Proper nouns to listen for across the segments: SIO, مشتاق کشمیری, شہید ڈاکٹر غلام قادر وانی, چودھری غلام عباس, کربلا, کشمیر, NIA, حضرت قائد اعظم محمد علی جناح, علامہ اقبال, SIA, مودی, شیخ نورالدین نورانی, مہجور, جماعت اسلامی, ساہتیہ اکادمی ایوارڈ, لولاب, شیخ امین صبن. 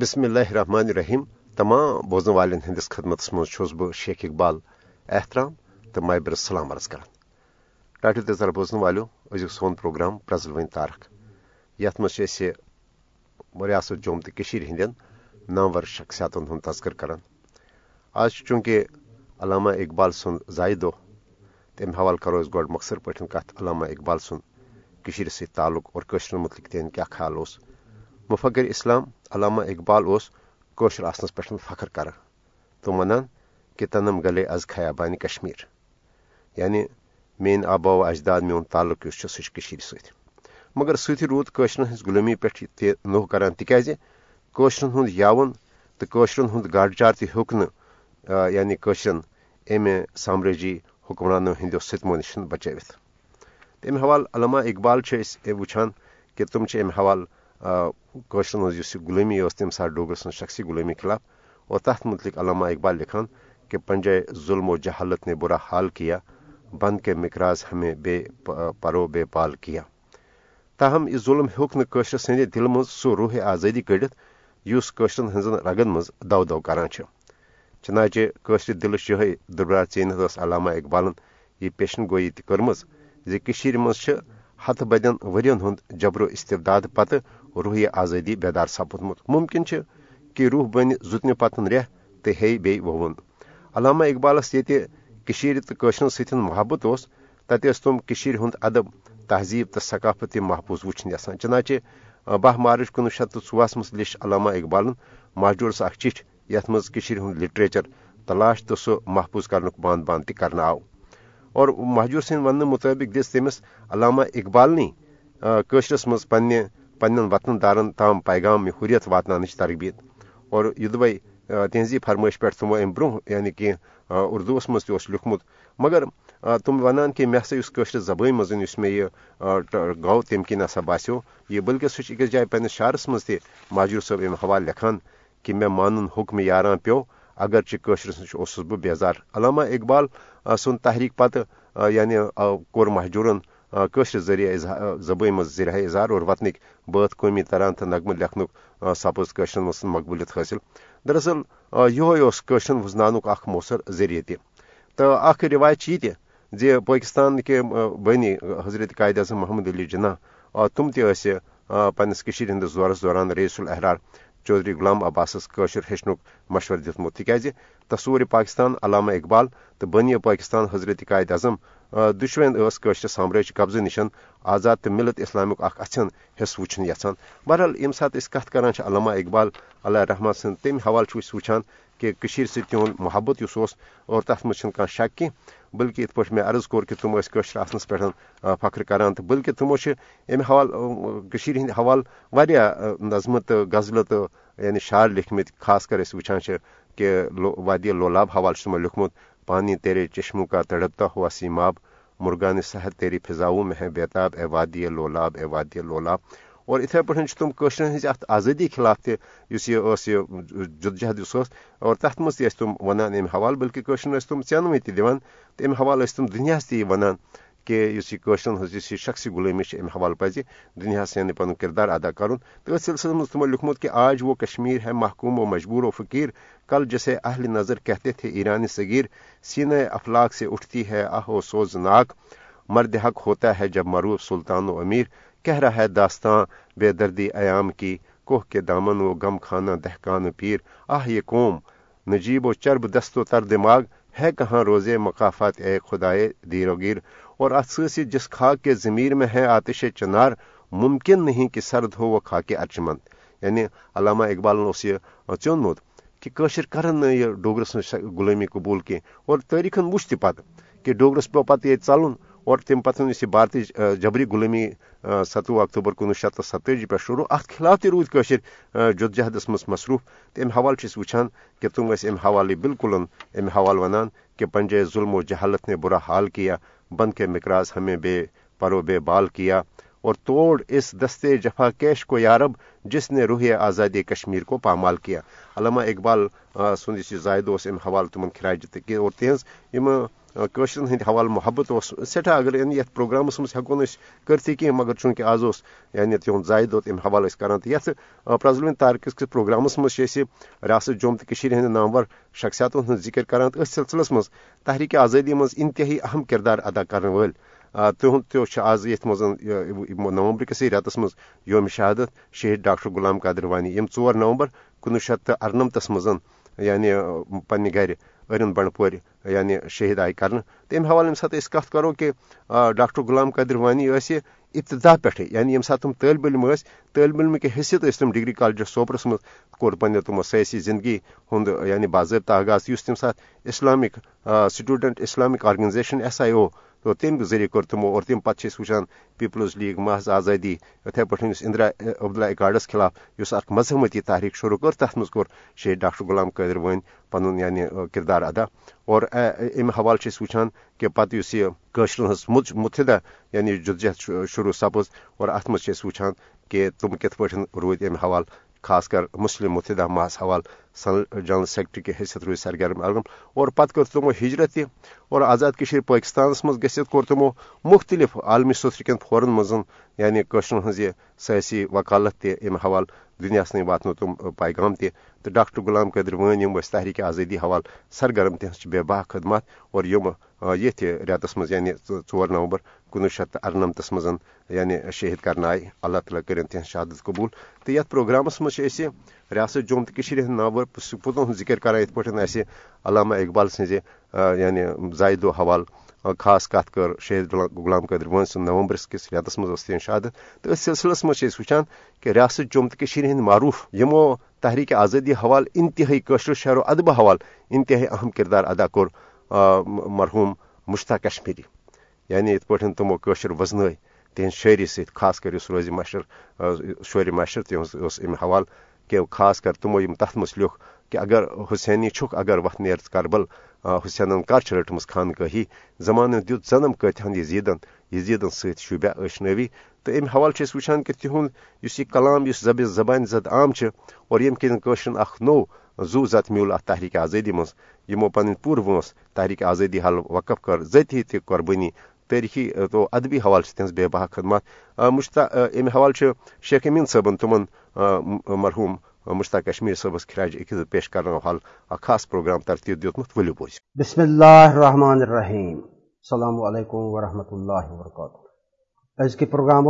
بسم اللہ الرحمن الرحیم تمام بوزن والن ہندس خدمت مز شیخ اقبال احترام تو مابر سلام عرض کران ٹاٹو تیزر بوزن والو ازیک سون پروگرام پرزل ون تارک یت مز ریاست جوم تو ہندین نامور شخصیات ہند تذکر کران. آج چونکہ علامہ اقبال سن زائد دہ تمہ حوالہ کرو گو مخصر پاٹ کت علامہ اقبال سن تعلق اور قشر متعلق تہد کیا خیال اس مفکر اسلام علامہ اقبال اس کوشر آسنس پہ فخر کر تم ونان کہ تنم گلے از خیابان کشمیر یعنی مین آبا و اجداد میون تعلق اس سہ مگر سی رود قشر ہز غلومی پہ نوح کران تاز قشر ہند یاون تو قشر ہند گاڑ چار تہ ہوں یعنی قشرن امہ سامرٲجی حکمرانوں ہندو ستمو نش بچوت. امہ حوالہ علامہ اقبال وچھان کہ تم امہ حوالہ قشرن ہز غلومی تمہ سات ڈوگر سن شخصی غلومی خلاف اور تت متعلق علامہ اقبال لکھان کہ پنجائے ظلم و جہالت نے برا حال کیا بند کے مقراض ہمیں بے پرو بے پال کیا. تاہم یہ ظلم ہیوک نشر سند دل مز سہ روح آزادی کڑت اس قشرن ہزن رگن مز دو دو کران چنانچہ قشر دلچ یہ دربار ثینت علامہ اقبالن یہ پیشن گوئی ترمز زشر مز ہتھ بدین ورین ہند جبر و استبداد پتہ روح آزادی بیدار سپودمت ممکن کہ روح بن زتن پتن رہ تو ہے بی وون. علامہ اقبالس یہ قشر ستھ محبت اس تت تم ہند ادب تہذیب تو ثقافت تم محفوظ وچن یسان. چنانچہ 12 مارچ 1904 مز لچھ علامہ اقبالن ماجورس اخ چٹھ یت مز ہند لٹریچر تلاش تو سہ محفوظ کرنک بان بان تہ کرنا آو اور مہجور سند ون مطابق دس تمس علامہ اقبالنی قشرس مز پنہ پنن وطن دارن تام پیغام حریت واتنانچ تربیت اور یہ دبئی تہذی فرمائش پہ تمو ام برو یعنی کہ اردوس مز تہ لیکھمت مگر تم ونان کہ مے ہسا اس قشر زبان مز مے یہ گو تم کن ہسا باسیو یہ بلکہ سہ اکس جائے پنس شعرس مز تہ مہجور صاحب ام حوالہ لکھان کہ مے مانن حکم یاران پیو اگرچہ قشر نش اوسس بہ بیزار. علامہ اقبال سن تحریک پتہ یعنی کور مہجورن قشر ذریعہ زبان مز ذریعہ اظہار اور وطنک بات قومی تران تو نغمہ لکھنک سپز قشر مز مقبولیت حاصل. دراصل یہ قشر وزنانک اخ موثر ذریعہ تہ تو اخ روایت یہ تہ پاکستان کے بانی حضرت قائد اعظم محمد علی جناح تم تہ پنس کشیر ہندس دورس دوران رئیس الاحرار چودھری غلام عباسس قشر ہیچنک مشورہ دتمت تاز تصور پاکستان علامہ اقبال تو بنی پاکستان حضرت قائد اعظم دشوین اس قشر سامراج قبضہ نشن آزاد تو ملت اسلامک اخ اچھن حصہ وچھن یسان. بہرحال یم سات اس کت کران علامہ اقبال علیہ رحمہ سند تم حوالہ وچھان کہ تہد محبت اس اور تر مجھ کھانا شک کی بلکہ ات پہ میں عرض کور کہ تم قشر آسنس پہ فخر کران تو بلکہ تمو ام حوالہ ہند حوالہ واریاہ نظمہ تو غزلہ تو یعنی شعر لکھمت خاص کر وچھان کہ وادی لولاب حوالہ تمو لکھمت پانی تیرے چشموں کا تڑپتا ہوا سیماب مرغان سحر تیری فضاؤں میں ہے بیتاب اے وادی لولاب اے وادی لولاب. اور اتھے پٹھن تم قشرن ہز ات آزادی خلاف تہ یہ جدجہد اور تت مز تہ تم ونان ام حوالہ بلکہ قشرن تم ثینوی تہ دان تو ام حوالہ تم دنیاس تہ ونان کہ اس یہ قشرن ہز شخصی غلومی ام حوالہ پزِ دنیاس یعنی پن کردار ادا کرن. تو اس سلسلے مز تمو لکھمت کہ آج وہ کشمیر ہے محکوم و مجبور و فقیر کل جسے اہل نظر کہتے تھے ایرانی صغیر سینہ افلاک سے اٹھتی ہے آہ و سوز ناک مرد حق ہوتا ہے جب معروف سلطان و امیر کہہ رہا ہے داستان بے دردی ایام کی کوہ کے دامن و غم خانہ دہقان پیر آہ یہ قوم نجیب و چرب دست و تر دماغ ہے کہاں روزے مقافات اے خدائے دیر و گیر. اور افسوسی جس خاک کے ضمیر میں ہے آتش چنار ممکن نہیں کہ سرد ہو وہ خاک ارجمند. یعنی علامہ اقبال نے اس یہ چونمت کہ قشر کرن یہ ڈوگر سن غلومی قبول کی اور تاریخن وچ تہ پتہ کہ ڈوگرس پہ پتہ یہ چلن اور تم پتن اس بھارتی جبری غلومی 17 اکتوبر 1947 پہ شروع ات خلاف تہ رود قشر جدجہدس مز مصروف. تو ام حوالہ وچھان کہ تم ام حوالہ بالکل ام حوالہ ونان کہ پنجے ظلم و جہالت نے برا حال کیا بند کے مقراض ہمیں بے پرو بے بال کیا اور توڑ اس دستے جفا کیش کو یارب جس نے روح آزادی کشمیر کو پامال کیا. علامہ اقبال سند اس زائد اس ام حوالہ تمن خراج اور تہذ کشرن ہند حوالہ محبت سٹھا اگر یعنی یت پروگرامس مز ہوں کرتی کی مگر چونکہ آز یعنی تہد زائد ام حوالہ کران تو یت پرزلوین تارکس کس پروگرامس مزے ریاست جوم تو ہند نامور شخصیات ہند ذکر کران تو اس سلسلس مز تحریک آزادی مز انتہائی اہم کردار ادا کرنے ول تہد تہ آز یت مز نومبر کس رتس مز یوم شہادت شہید ڈاکٹر غلام قادر وانی یم 4 نومبر 1998 مز یعنی پنہ گھر ارن بنڈ پور یعنی شہید آئی کرنے تو ام حوالہ یم سات کت کرو کہ ڈاکٹر غلام قادر وانی ابتدا پہ یعنی یم سات تم طالب علم طالب علم کی حیثیت تم ڈگری کالج سوپرس مز کور پنہ تمو سیاسی زندگی ہند یعنی باضابطہ آغاز اس تم سات Islamic student Islamic organization SIO تو تم ذریعہ کور تمو اور تم پتہ وچان پیپلز لیگ محض آزادی اتھے پہ اندرا عبداللہ اکاڑس خلاف اس مذہبتی تحریک شروع کر تر مز کور شہید ڈاکٹر غلام قادر وانی پن یعنی کردار ادا اور ام حوالہ وچان کہ پتہ اس کشرن ہز متحدہ یعنی جدوجہد شروع سپز اور ات مز وچان کہ تم کت پہ رود ام حوالہ خاص کر مسلم متحدہ محض حوالہ جنرل سیکرٹری کی حیثیت روز سرگرم اور پتہ کر تمو ہجرت اور آزاد کشیر پاکستانس مز گھت کور تمو مختلف عالمی سطر کن فورن مز یعنی کشرن ہز یہ سیاسی وکالت تہ ام حوالہ دنیا نئی واتنو تم پیغام تہ تو ڈاکٹر غلام قادر وانی تحریک آزادی حوالہ سرگرم تہذ بے باک خدمات اور یہ رتس مز یعنی 4 نومبر 1998 مز یعنی شہید کرنا آئی اللہ تعالیٰ کرن تہذ شہادت قبول تو یت پروگرامس مز ریاست جوم تو کشیر ہند ناور پتن ہند ذکر کران یت پہ علامہ اقبال سز یعنی زائد دہ حوالہ خاص کت کر شہید غلام قادر وانی سن نومبرس کس رتس مز شہادت تو اس سلسلس مز وچان کہ ریاست جوم تو کشیر ہند معروف یمو تحریک آزادی حوالہ انتہائی قشر شعر و ادب حوالہ انتہائی اہم کردار ادا کور مرحوم مشتاق کشمیری یعنی یت پہ تمو قشر وزن تہذ شاعری ست خاص کر اس روز معاشر شعر معاشر تہذ ام حوالہ کہ خاص کر تمو یم تتھ مز لیوکھ کہ اگر حسینی چھک اگر وت نیر کربل حسینن کر چھ رٹمس خانقاہی زمانہ دیت زنم کتھن یزیدن ست شوبہ اشنوی تو ام حوالہ اس وچان کہ تہد اس یہ کلام اس زبان زد عام اور یم کن قشرن اخ نو زو زت میول ات تحریک آزادی مز یمو پن پور وونس تحریک آزادی حل وقف کر ذاتی تہ قربانی تاریخی تو ادبی حوالہ تہذ بے باک خدمات ام حوالہ شیخ امین صبن تمن مرحوم مشتاق کشمیر صبس خراج عقیدت پیش کرنے والا خاص پروگرام ترتیب دیتمت ولو بوز بسم اللہ الرحمن الرحیم السلام علیکم ورحمۃ اللہ وبرکاتہ ازک پروگرام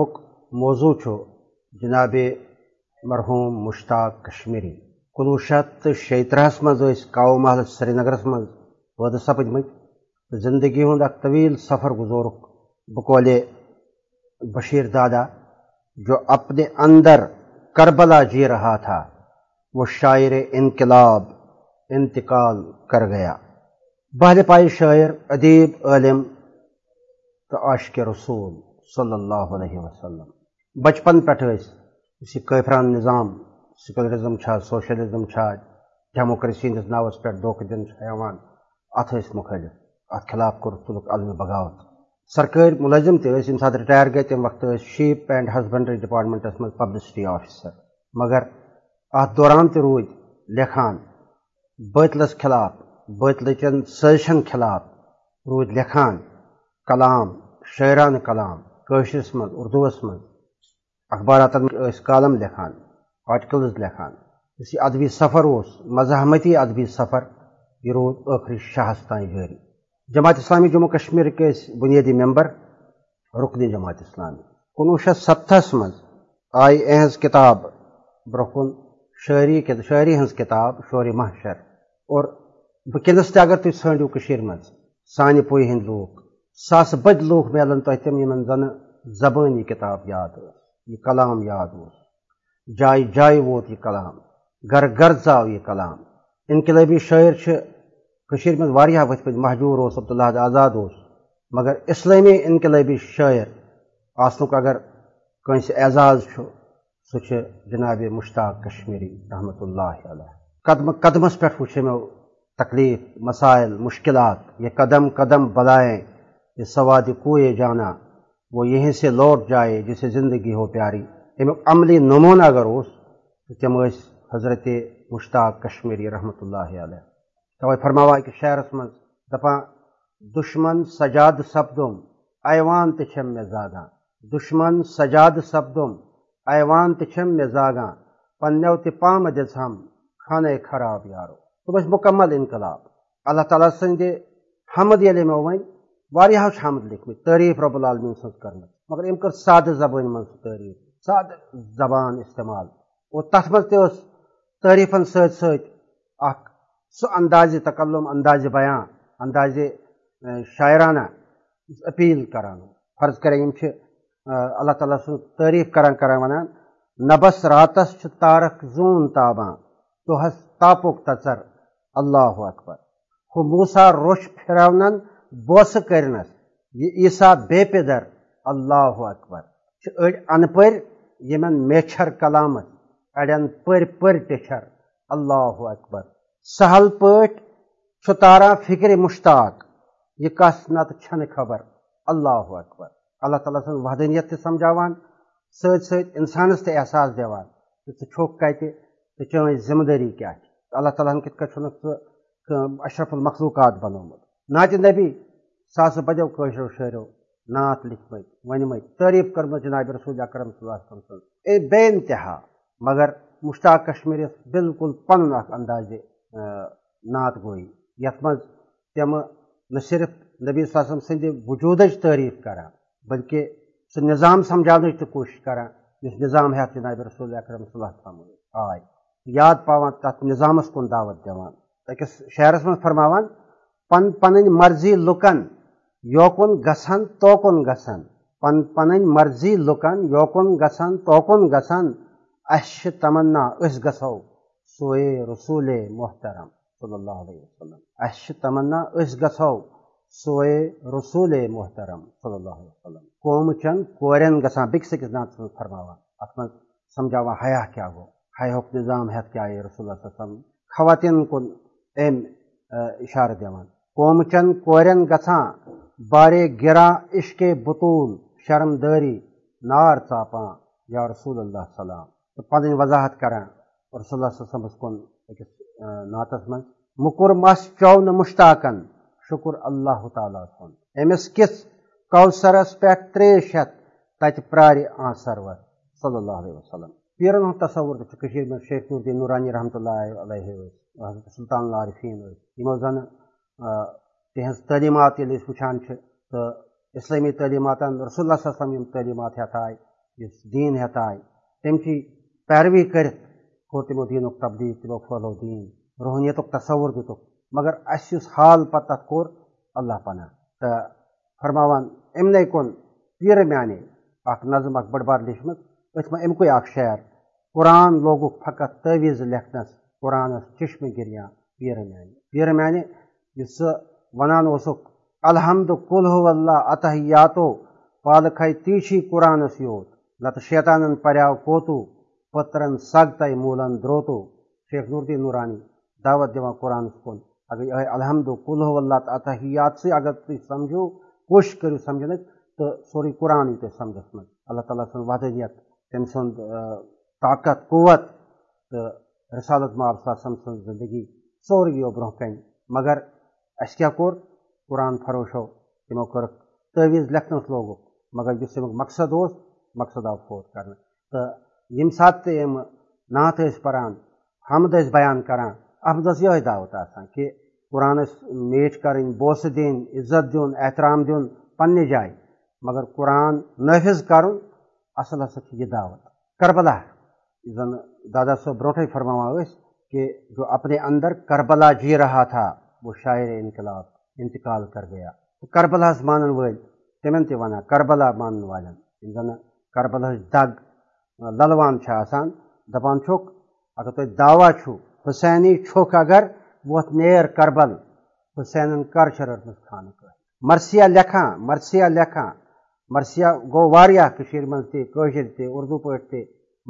موضوع جناب مرحوم مشتاق کشمیری 1976 مز کاو محل سری نگرس مز وعدہ سپد مت زندگی ہند اک طویل سفر گزور بقول بشیر دادا جو اپنے اندر کربلا جی رہا تھا وہ شاعر انقلاب انتقال کر گیا بہل پائے شاعر ادیب عالم تو عاشق رسول صلی اللہ علیہ وسلم بچپن پہ اسی قیفران نظام سیکولرزم سوشلزم ڈیموکریسی ہندس ناوس پہ دھوکہ دن ہاں ات مخالف ات خلاف کور تلک علم بغاوت سرکاری ملزم تیس یم سات رٹائر گئے تم وقت شیپ اینڈ ہسبنڈری ڈپارٹمنٹس مز پبلسٹی آفیسر مگر ات دوران تہ رود لکھان باطلس خلاف باطلچن سازشن خلاف رود لکھان کلام شاعران کلام کشرس مز اردوس مز اخبارات کالم لکھان آرٹکلز لکھان اس ادبی سفر اس مزاحمتی ادبی سفر یہ رود آخری شاہس تان جاری جماعت اسلامی جموں کشمیر کے بنیادی ممبر رکن جماعت اسلامی 1970 مز آئی اہز کتاب برکن شاعری ہز کتاب شور محشر اور وکنس تہ اگر تھی ژھنڈو کشیر مز سانہ پوئی ہند لوگ ساس بد لوگ ملن تہ تم یمن زن زبانی کتاب یاد یہ کلام یاد جائے جائے ووت یہ کلام گھر گھر زاو یہ کلام انقلابی شاعر کشمیر میں واریاہ وقت پہ محجور اس عبداللہ آزاد اس مگر اسلامی انقلابی شاعر آسنک اگر کنس اعزاز سہ جناب مشتاق کشمیری رحمۃ اللہ علیہ قدم قدمس پہ وچے مو تکلیف مسائل مشکلات یہ قدم قدم بلائیں یہ سواد کوئے جانا وہ یہیں سے لوٹ جائے جسے زندگی ہو پیاری امیک عملی نمونہ اگر اس تم حضرت مشتاق کشمیری رحمۃ اللہ علیہ توے فرماوا کہ شعرس مز دپان دشمن سجاد سپدم ایوان تچم میں زاگاں، دشمن سجاد سپدم ایوان تچم میں زاگاں، پنیو تپام دز ہم خانہ خراب یارو۔ تو بس مکمل انقلاب اللہ تعالیٰ سند حمد ییٚلہِ مےٚ وۄنۍ واریاہو چھِ حمد لیکھمٕتۍ تعریٖف رب العالمیٖن سٕنٛز کٔرمٕژ، مگر أمۍ کٔر سادٕ زبٲنۍ منٛز تعریٖف، سادٕ زبان استعمال، اور تَتھ منٛز تہِ ٲس تعریٖفن سۭتۍ سۭتۍ اکھ سُہ اندازِ تکلم، اندازِ بیان، اندازِ شاعرانہ یُس اپیٖل کران اوس۔ فرض کرے یِم چھِ اللہ تعالیٰ سٕنٛز تعریٖف کران کران وَنان نبس راتس چھُ تارک زوٗن تابان دۄہس تاپُک تَژر اللہ اکبر، ہُہ موسیٰ روٚش پھِراونن بوسہٕ کٔرنس یہِ عیٖسیٰ بے پِدر اللہ اکبر۔ چھِ أڑۍ اَنپٔرۍ یِمن میچھر کلامس اَڑٮ۪ن پٔرۍ پٔرۍ ٹیچھر اللہ اکبر، سہل پٲٹھۍ چھُ تاران فِکرِ مشتاق یہِ کس نتہٕ چھنہٕ خبر اللہ اکبر۔ اللہ تعالیٰ سٕنٛز وحدٲنیت تہِ سمجھاوان، سۭتۍ سۭتۍ اِنسانس تہِ احساس دِوان کہِ ژٕ چھُکھ کتہِ تہٕ چٲنۍ ذِمہٕ دٲری کیاہ چھِ۔ اللہ تعالیٰ ہن کِتھ کٔنۍ چھُنہٕ سُہ اشرف المخلوقات بنوومُت۔ نعتِ نبی سُہ ہسا بَدیو کٲشرو شٲعرو نعت لیٖکھمٕتۍ، ؤنۍمٕتۍ، تعریٖف کٔرمٕژ جناب رسول اکرم صلی اللہ علیہ وسلم سٕنٛز بے انتہا، مگر مشتاق کشمیٖرس بالکل پنُن اکھ اندازِ نعت گویی یتھ منٛز تِمہٕ نہ صرف نبی صلی اللہ علیہ وسلم سٕنٛدِ وجوٗدٕچ تعریٖف کران بلکہِ سُہ نظام سمجھاونٕچ تہِ کوٗشش کران یُس نظام ہیٚتھ جناب رسول اکرم صلی اللہ علیہ وسلم آے، یاد پاوان، تتھ نظامس کُن دعوت دِوان، أکِس شعرس منٛز فرماوان پن پنٕنۍ مرضی لُکن یوکُن گژھان توکُن گژھان، پن پنٕنۍ مرضی لُکن یوکُن گژھان توکُن گژھان، اَسہِ چھِ تمنا أسۍ گژھو سوے رسول محترم صلی اللہ علیہ وسلم، اَسہِ چھِ تمنا أسۍ گژھو سوے رسول محترم صلی اللہ علیہ وسلم۔ قومہٕ چٮ۪ن کورٮ۪ن گژھان، بیٚکِس أکِس نعتس منٛز فرماوان، اتھ منٛز سمجھاوان حیا کیاہ گوٚو، حیاہُک نظام ہیٚتھ کیاہ آیہِ رسول اللہ صلی اللہ علیہ وسلم، خواتین کُن أمۍ اِشارٕ دِوان، قومہٕ چٮ۪ن کورٮ۪ن گژھان بارے گِرا عشقے بطول شرمدٲری نار ژاپان یا رسول اللہ سلام، تہٕ پنٕنۍ وضاحت کران رسول اللہ صلی اللہ علیہ وسلمس کُن أکِس نعتس منٛز۔ مُکُر مَس چیٚو نہٕ مُشتاقن شُکُر اللہ تعالیٰ سُنٛد، أمِس کِژھ کوثرس پٮ۪ٹھ 300 تتہِ پرٛارِ آن سرور صلی اللہ علیہ وسلم۔ پیٖرن ہُنٛد تصوُر تہِ چھُ کٔشیٖرِ منٛز، شیخ نورالدین نورانی رحمتہ اللہ علیہ ٲسۍ، حضرت سلطان العارفیٖن ٲسۍ، یِمو زَن تِہٕنٛز تعلیٖمات ییٚلہِ أسۍ وٕچھان چھِ تہٕ اِسلٲمی تعلیٖماتن رسول اللہ صلی اللہ علیہ وسلم یِم تعلیٖمات ہیٚتھ آے، یُس دیٖن ہیٚتھ آے تمچی پیروی کٔرِتھ کوٚر تِمو دیٖنُک تبدیٖل، تِمو پھٲلو دیٖن، روحٲنیتُک تصوُر دِتُکھ، مگر اَسہِ یُس حال پتہٕ تتھ کوٚر اللہ پناہ۔ تہٕ فرماوان اِمنٕے کُن پیٖرٕ میانے اکھ نظم اکھ بٔڑ بار لیٖچھمٕژ، أتھۍ منٛز اَمہِ کُے اکھ شعر، قرآن لوگُکھ فقط تٲویٖز لیکھنس قرآنس چشمہٕ گِریاں پیٖرٕ میانہِ، پیٖرٕ میانہِ یُس سُہ ونان اوسُکھ الحمد کُل ہُو اللہ اتحیاتو پالکھے تیٖچھی قرآنس یوت، نتہٕ شیطانن پریاو کوتو پٔترن سگتے موٗلن درٛوتو۔ شیخ نورالدین نورانی دعوت دِوان قرآنس کُن، اگر یِہوٚے الحمد کُل ہُو اللہ اتحیاتسٕے اگر تُہۍ سمجھِو، کوٗشِش کٔرِو سمجھنٕچ تہٕ سورُے قرآن یی تۄہہِ سمجھس منٛز۔ اللہ تعالیٰ سٕنٛز وحدٲنیت، تٔمۍ سُنٛد طاقت قوت تہٕ رسالت مآب صلی اللہ علیہ وسلم سٕنٛز زندگی سورُے یِیو برٛونٛہہ کَنہِ، مگر اَسہِ کیٛاہ کوٚر؟ قرآن فروشو، تِمو کٔرٕکھ تٲویٖز لیکھنس لوگُکھ، مگر یُس اَمیُک مقصد اوس، مقصد آو فوت کرنہٕ۔ تہٕ ییٚمہِ ساتہٕ تہِ یِم نعت ٲسۍ پران، حمد ٲسۍ بیان کران، اَتھ منٛز ٲس یِہوٚے دعوت آسان کہِ قرآن ٲسۍ میٖٹھ کرٕنۍ، بوسہٕ دِنۍ، عزت دیُن، احترام دیُن پنٛنہِ جایہِ، مگر قرآن نٲفِظ کرُن اصل ہسا چھِ یہِ دعوت۔ کربلا یُس زن دادا صٲب برٛونٛٹھٕے فرماوان ٲسۍ کہِ جو اپنے اندر کربلا جی رہا تھا وہ شاعر انقلاب انتقال کر گیا۔ کربلاہس مانن وٲلۍ تِمن تہِ ونان، کربلا مانن والٮ۪ن یِم زن کربلاہٕچ دگ للوان چھِ آسان، دپان چھُکھ اگر تۄہہِ دعوا چھُو حُسینی چھُکھ اگر وۄتھ نیر کربل، حُسینن کر چھِ رٔٹمٕژ خانہٕ کٲم۔ مرثیہ لیکھان، مرثیہ لیکھان، مرثیہ گوٚو واریاہ کٔشیٖرِ منٛز تہِ، کٲشِر تہِ، اُردو پٲٹھۍ تہِ،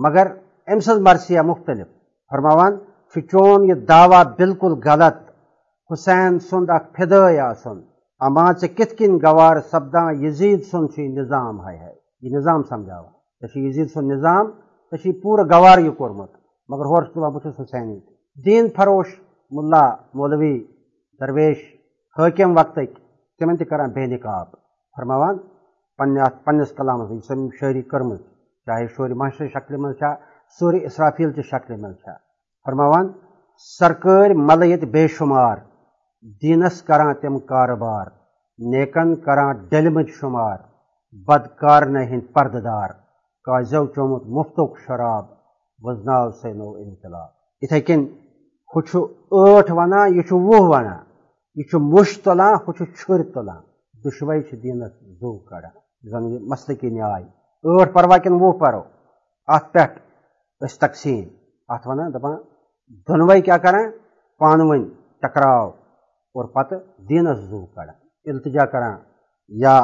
مگر أمۍ سٕنٛز مرثیہ مُختلف، فرماوان چھُ چون یہِ دعوا بالکُل غلط، حُسین سُنٛد اکھ فِدٲے آسُن، اما ژٕ کِتھ کٔنۍ گوار سپدان یزیٖد سُنٛد چھُ یہِ نِظام، ہاے ہاے یہِ نِظام سمجھاوان، ژےٚ چھُ یزیٖد سُنٛد نِظام، ژےٚ چھُے پوٗرٕ گوار یہِ کوٚرمُت، مگر ہورٕ چھُس دَپان بہٕ چھُس حُسینی۔ دیٖن فروش مُلا مولوی درویش حٲکِم وقتٕکۍ تمن تران بے نقاب فرماوان پنس کلامس یس شاعری کرم چاہے شور معاشر شکل من سور اسرافیل چہ شکل من فرماوان سرکار ملیت بے شمار دینس کران تم کاروبار نیکن کران ڈلمت شمار بدکارن ہند پرددار کازو چومت مفتوک شراب وزناو سے نو انقلاب اتھے کن ہوچھ ٲٹھ ونان یہ وُہ ونان یہ مش تلان ہوچھ چھر تلان دشوے دینس زو کڑان زن یہ مسلکی نیائی ٲٹھ پروا کن وُہ پرو ات پٹ اس تقسیم ات ونان دپان دونوے کیا کران پان ون ٹکراو اور پتہ دینس زو کڑان التجا کران یا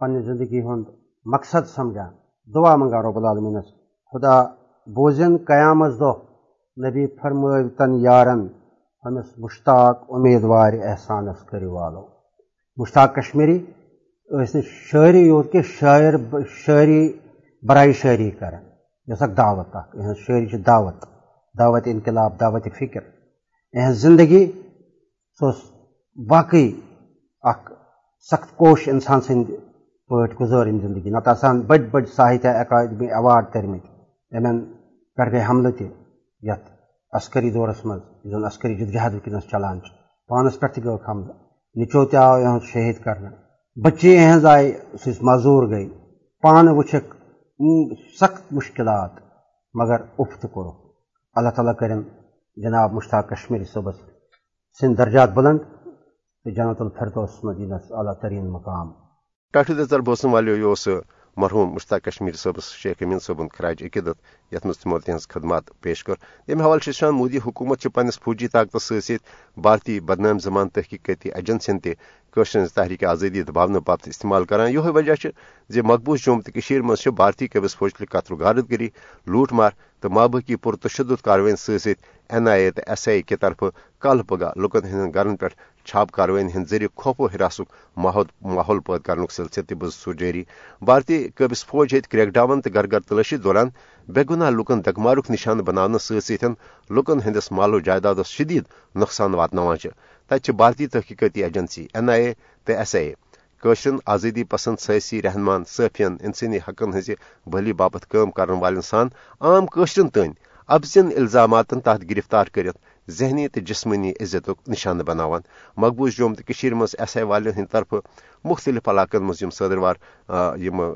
پنہ زندگی ہند مقصد سمجھان دعا منگا رب العالمینس خدا بوزن قیامت دہ نبی فرمائے تن یارن ہمس مشتاق امیدوار احسانس کری والو مشتاق کشمیری اس شاعری یوت کہ شاعر شاعری برائے شاعری کرن یس اک دعوت اک یہ شاعری دعوت دعوت انقلاب دعوت فکر یہ زندگی سو واقعی اک سخت کوش انسان سند پٹ گزار زندگی نت بڑ بڑ ساہتیہ اکادمی ایوارڈ کرمت یمن پہ گئی حملہ تہ یت عسکری دورس مز زن عسکری جد جہاد ونکس چلان پانس پہ گو حملہ نچو تہ آو یہ شہید کرنا بچے اہز آئے سس معذور گئی پان وچھک سخت مشکلات مگر افت کور اللہ تعالیٰ کرن جناب مشتاق کشمیری صبس سند درجات بلند تو جنت الفردوس مدینس اعلیٰ ترین مقام ٹاٹھ دزر بوسن والو یہ مرحوم مشتاق کشمیری صبس شیخ امین صبن خراج عقیدت یت مز تمو تہذ خدمات پیش کر تمہ حوالہ سے شان مودی حکومت پنس فوجی طاقت ست بھارتی بدنام زمان تحقیقتی ایجنسین تشر تحریک آزادی دباؤن باپت استعمال کران یہ وجہ زِ مقبوض جوم تو مز بھارتی قبض فوج قتل غارت گری لوٹ مار تو مابقی پر تشدد کاروائن NIA تو SIA کہ طرف کال پگہ لکن ہند گھرن پہ چھاپ کاروائن ہند ذریعہ خوف و حراس ماحول پید کر سلسلہ تہ بز سو جاری بھارتی قبض فوج ہت کریک ڈاون تو گھر تلاشی دوران بے گناہ لکن دگمار نشانہ بنانے لکن ہندس مال و جائیداد شدید نقصان واتنوان تت بھارتی تحقیقاتی ایجنسی NIA تو SIA قشر آزادی پسند سیاسی رہنمان صحافین انسانی حقن ہز بھلی باپت کام کرن والن سان عام قشرن تین ابزن الزاماتن تحت گرفتار کرت ذہنی تو جسمانی عزت نشانہ بناوان مقبوض جوم تو مز SIA والن ہند طرف مختلف علاقن مز صدروار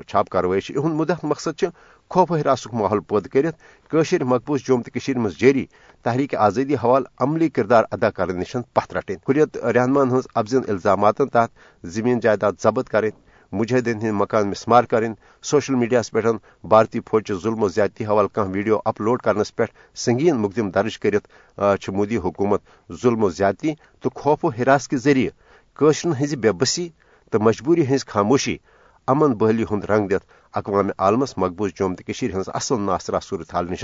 چھاپ کاروی اہم مدعت مقصد خوف و حراس ماحول پود کرت مقبوض جوم تو مز جاری تحریک آزادی حوالہ عملی کردار ادا کرنے نش پتھ رٹن حریت رہنمان ہز ابزن الزاماتن تحت زمین جائیداد ضبط کریں مجاہدین ہند مکان مسمار کریں سوشل میڈیاس پہ بھارتی فوج ظلم و زیادتی حوالہ کھانا ویڈیو اپلوڈ کرنس پہ سنگین مقدم درج کرت مودی حکومت ظلم و زیادتی تو خوف و حراس کے ذریعہ قشرن ہز بے بسی تو مجبوری ہز خاموشی امن بحلی ہند رنگ دت اقوام عالمس مقبوض جوم تو ہز اصل ناصرہ صورت حال نش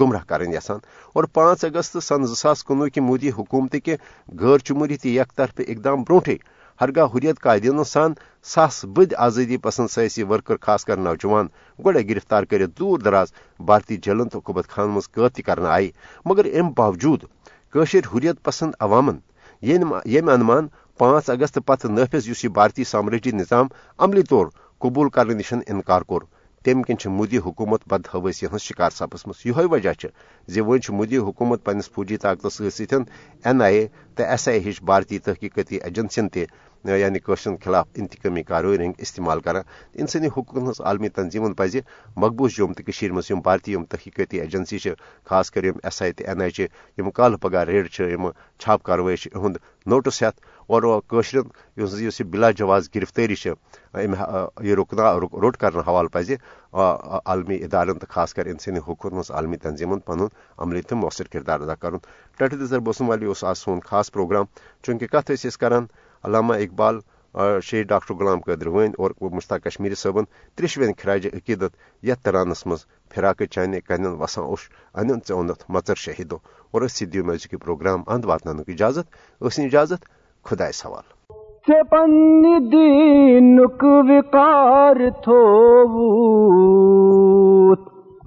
گمراہ کریں یسان اور 5 اگست 2019 کہ مودی حکومت کہ غیر جمہوری تو یک طرف اقدام برونٹے ہرگاہ حریت قائدین سان ساس بد آزادی پسند سیاسی ورکر خاص کر نوجوان گوڑے گرفتار کرت دور دراز بھارتی جیلن تو قبت خان مز قید تہ کرنا آئی مگر ام باوجود قشر حریت پسند عوامن یم انمان 5 اگست پتہ نافذ اس بھارتی سامراجی نظام عملی طور قبول کرنے نش انکار کور تم کن مودی حکومت بدحویثی ہز شکار سپس مز یہ وجہ ون مودی حکومت پنس فوجی طاقت ست NIA تو SIA ہش بھارتی تحقیقاتی ایجنسین تہ یعنی قشرن خلاف انتقامی کاروٲیی رنگ استعمال کران انسانی حقوقن ہز عالمی تنظیمن پزِ مقبوض جوم تو مز بھارتی تحقیقاتی ایجنسی خاص کر SIA تو NIA کال پگہ ریڈ چھاپ کاروٲیی اہد نوٹس ہتھ اور قشرن اس بلا جواز گرفتاری یہ روٹ کرنے حوالہ پزِ عالمی ادارن تو خاص کر انسانی حقوقن ہز عالمی تنظیمن پن عملی تو مؤثر کردار ادا کرن ٹٹ دزر بوسن والی اس آج سون خاص پروگرام چونکہ کت یس کران علامہ اقبال شہید ڈاکٹر غلام قادر وانی اور مشتاق کشمیری صبن ترشوین خراج عقیدت یتھ ترانس مز فراق چانے کنن وسان اوش ان ٹونت متر شہیدو اور اس دِیو میوزک پروگرام اند واتنانک اجازت اسن اجازت خدائے سوال سے پن دینک وقار تھووت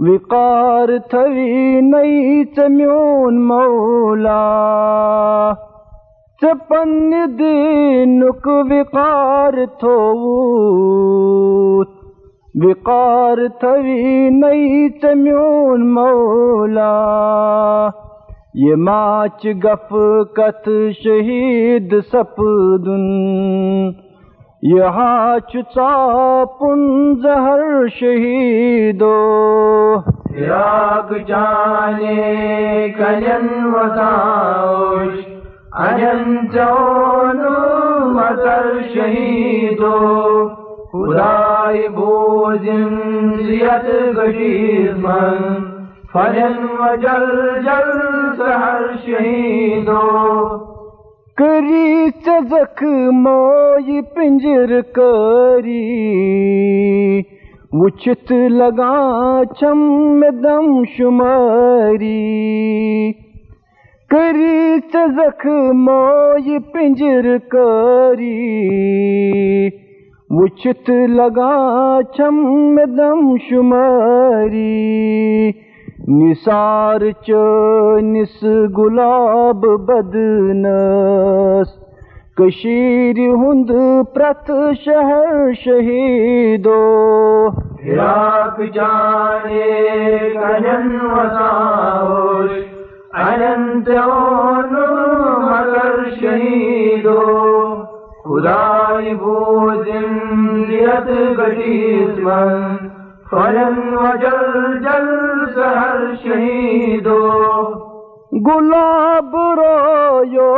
وقار تھوی نئی چمیون مولا چپند دینک وقار تھوت وقار تھوی نئی چمیون مولا یہ ماچ گف کت شہید سپدن یہاں چاپن زہر شہیدو فراق جانے کلن وطاوش اجن چونو مطر شہیدو خدای بوزن زیت گشیز من فجن وجل جل سہر شہیدو کری چزک موئی پنجر کری وچت لگا چم دم شماری کری چزک موئی پنجر کری وچت لگا چم دم شماری نثار چنس گلاب بدنس کشیر ہند پرت شہر شہیدو فراق جانے کنن وساوش انت اونو مگر شہیدو خدای بوزن زیت گشیز من فلن وجل جل سہر شہیدو گلاب رویو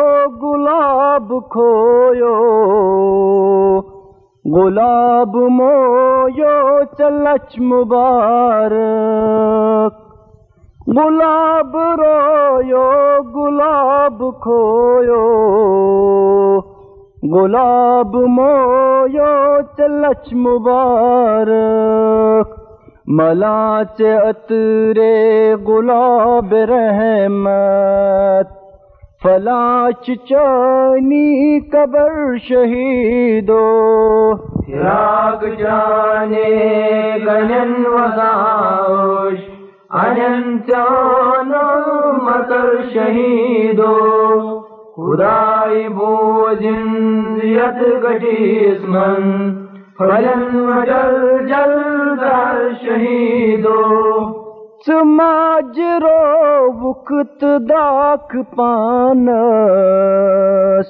گلاب کھویو گلاب مویو چلچ مبارک گلاب رویو گلاب کھویو گلاب مویو چلچ مبارک ملاچ عطر گلاب رحمت فلاچ چانی قبر شہیدو فراق جانے گنن وزاوش انن چانو مطر شہیدو خدای بوجن زیت گٹیس من فلن وجل جل دار شہیدو سماج رو وقت داک پانس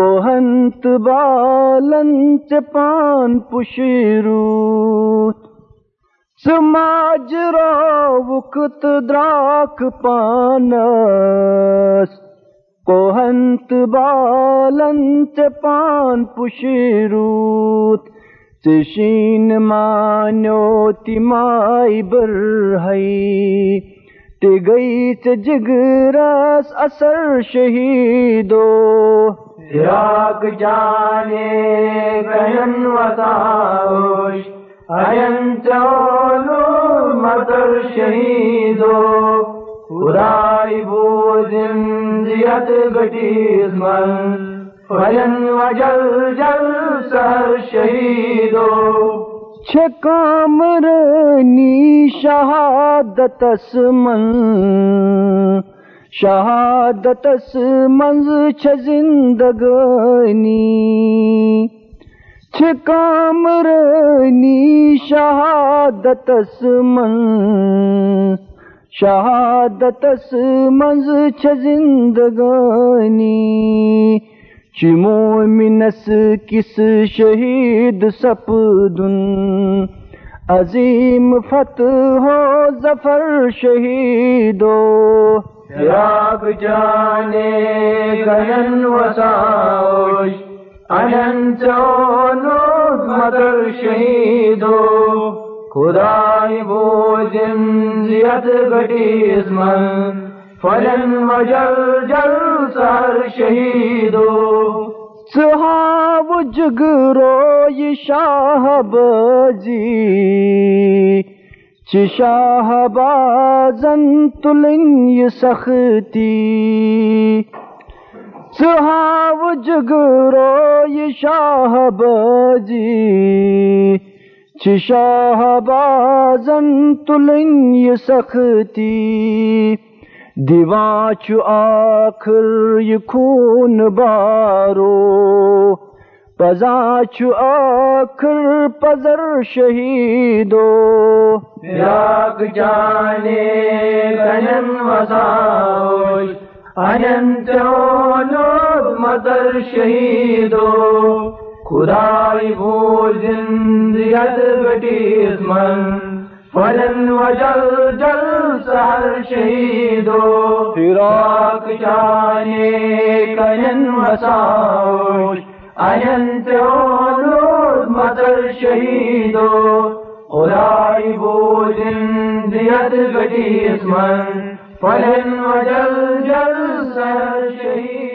کوہنت بالنچ پان پشیروت سماج رو وقت داک پانس کوہنت بالنچ پان پشیروت تشین مانو تیمائی برہی تگئی تجگرس اثر شہیدو فراق جانے بہن وطاوش این چولو مطر شہیدو خدای بوزن زیت گٹیز من فلن وجل جل سہر شہیدو چکامرنی شہادتس من شہادتس منز چھ زندگانی چکامرنی شہادتس من شہادتس منز چھ زندگانی چمومنس کس شہید سپدن عظیم فتح ہو ظفر شہیدو فراق جانے گنن وساوش انن چونو مدر شہیدو خدای بوزن زیت گٹیس من فلن وجل جل سہر شہیدو صحاب جگرو یہ شاہ بازی چی شاہ بازن تلن یہ سختی صحاب جگرو یہ شاہ بازی چی شاہ بازن تلن یہ سختی دیوان چو آخر یکون بارو، پزا چو آخر پزر شہیدو، فراق جانے گنن وزاوش، انت اونود مدر شہیدو، خدای بول زندیت بٹیز من، فلن وجل جل سہر شہیدو، فراق جانے کنن وساوش، انت اولود مدر شہیدو، خدای بول زندیت بٹیز من، فلن وجل جل سہر شہیدو.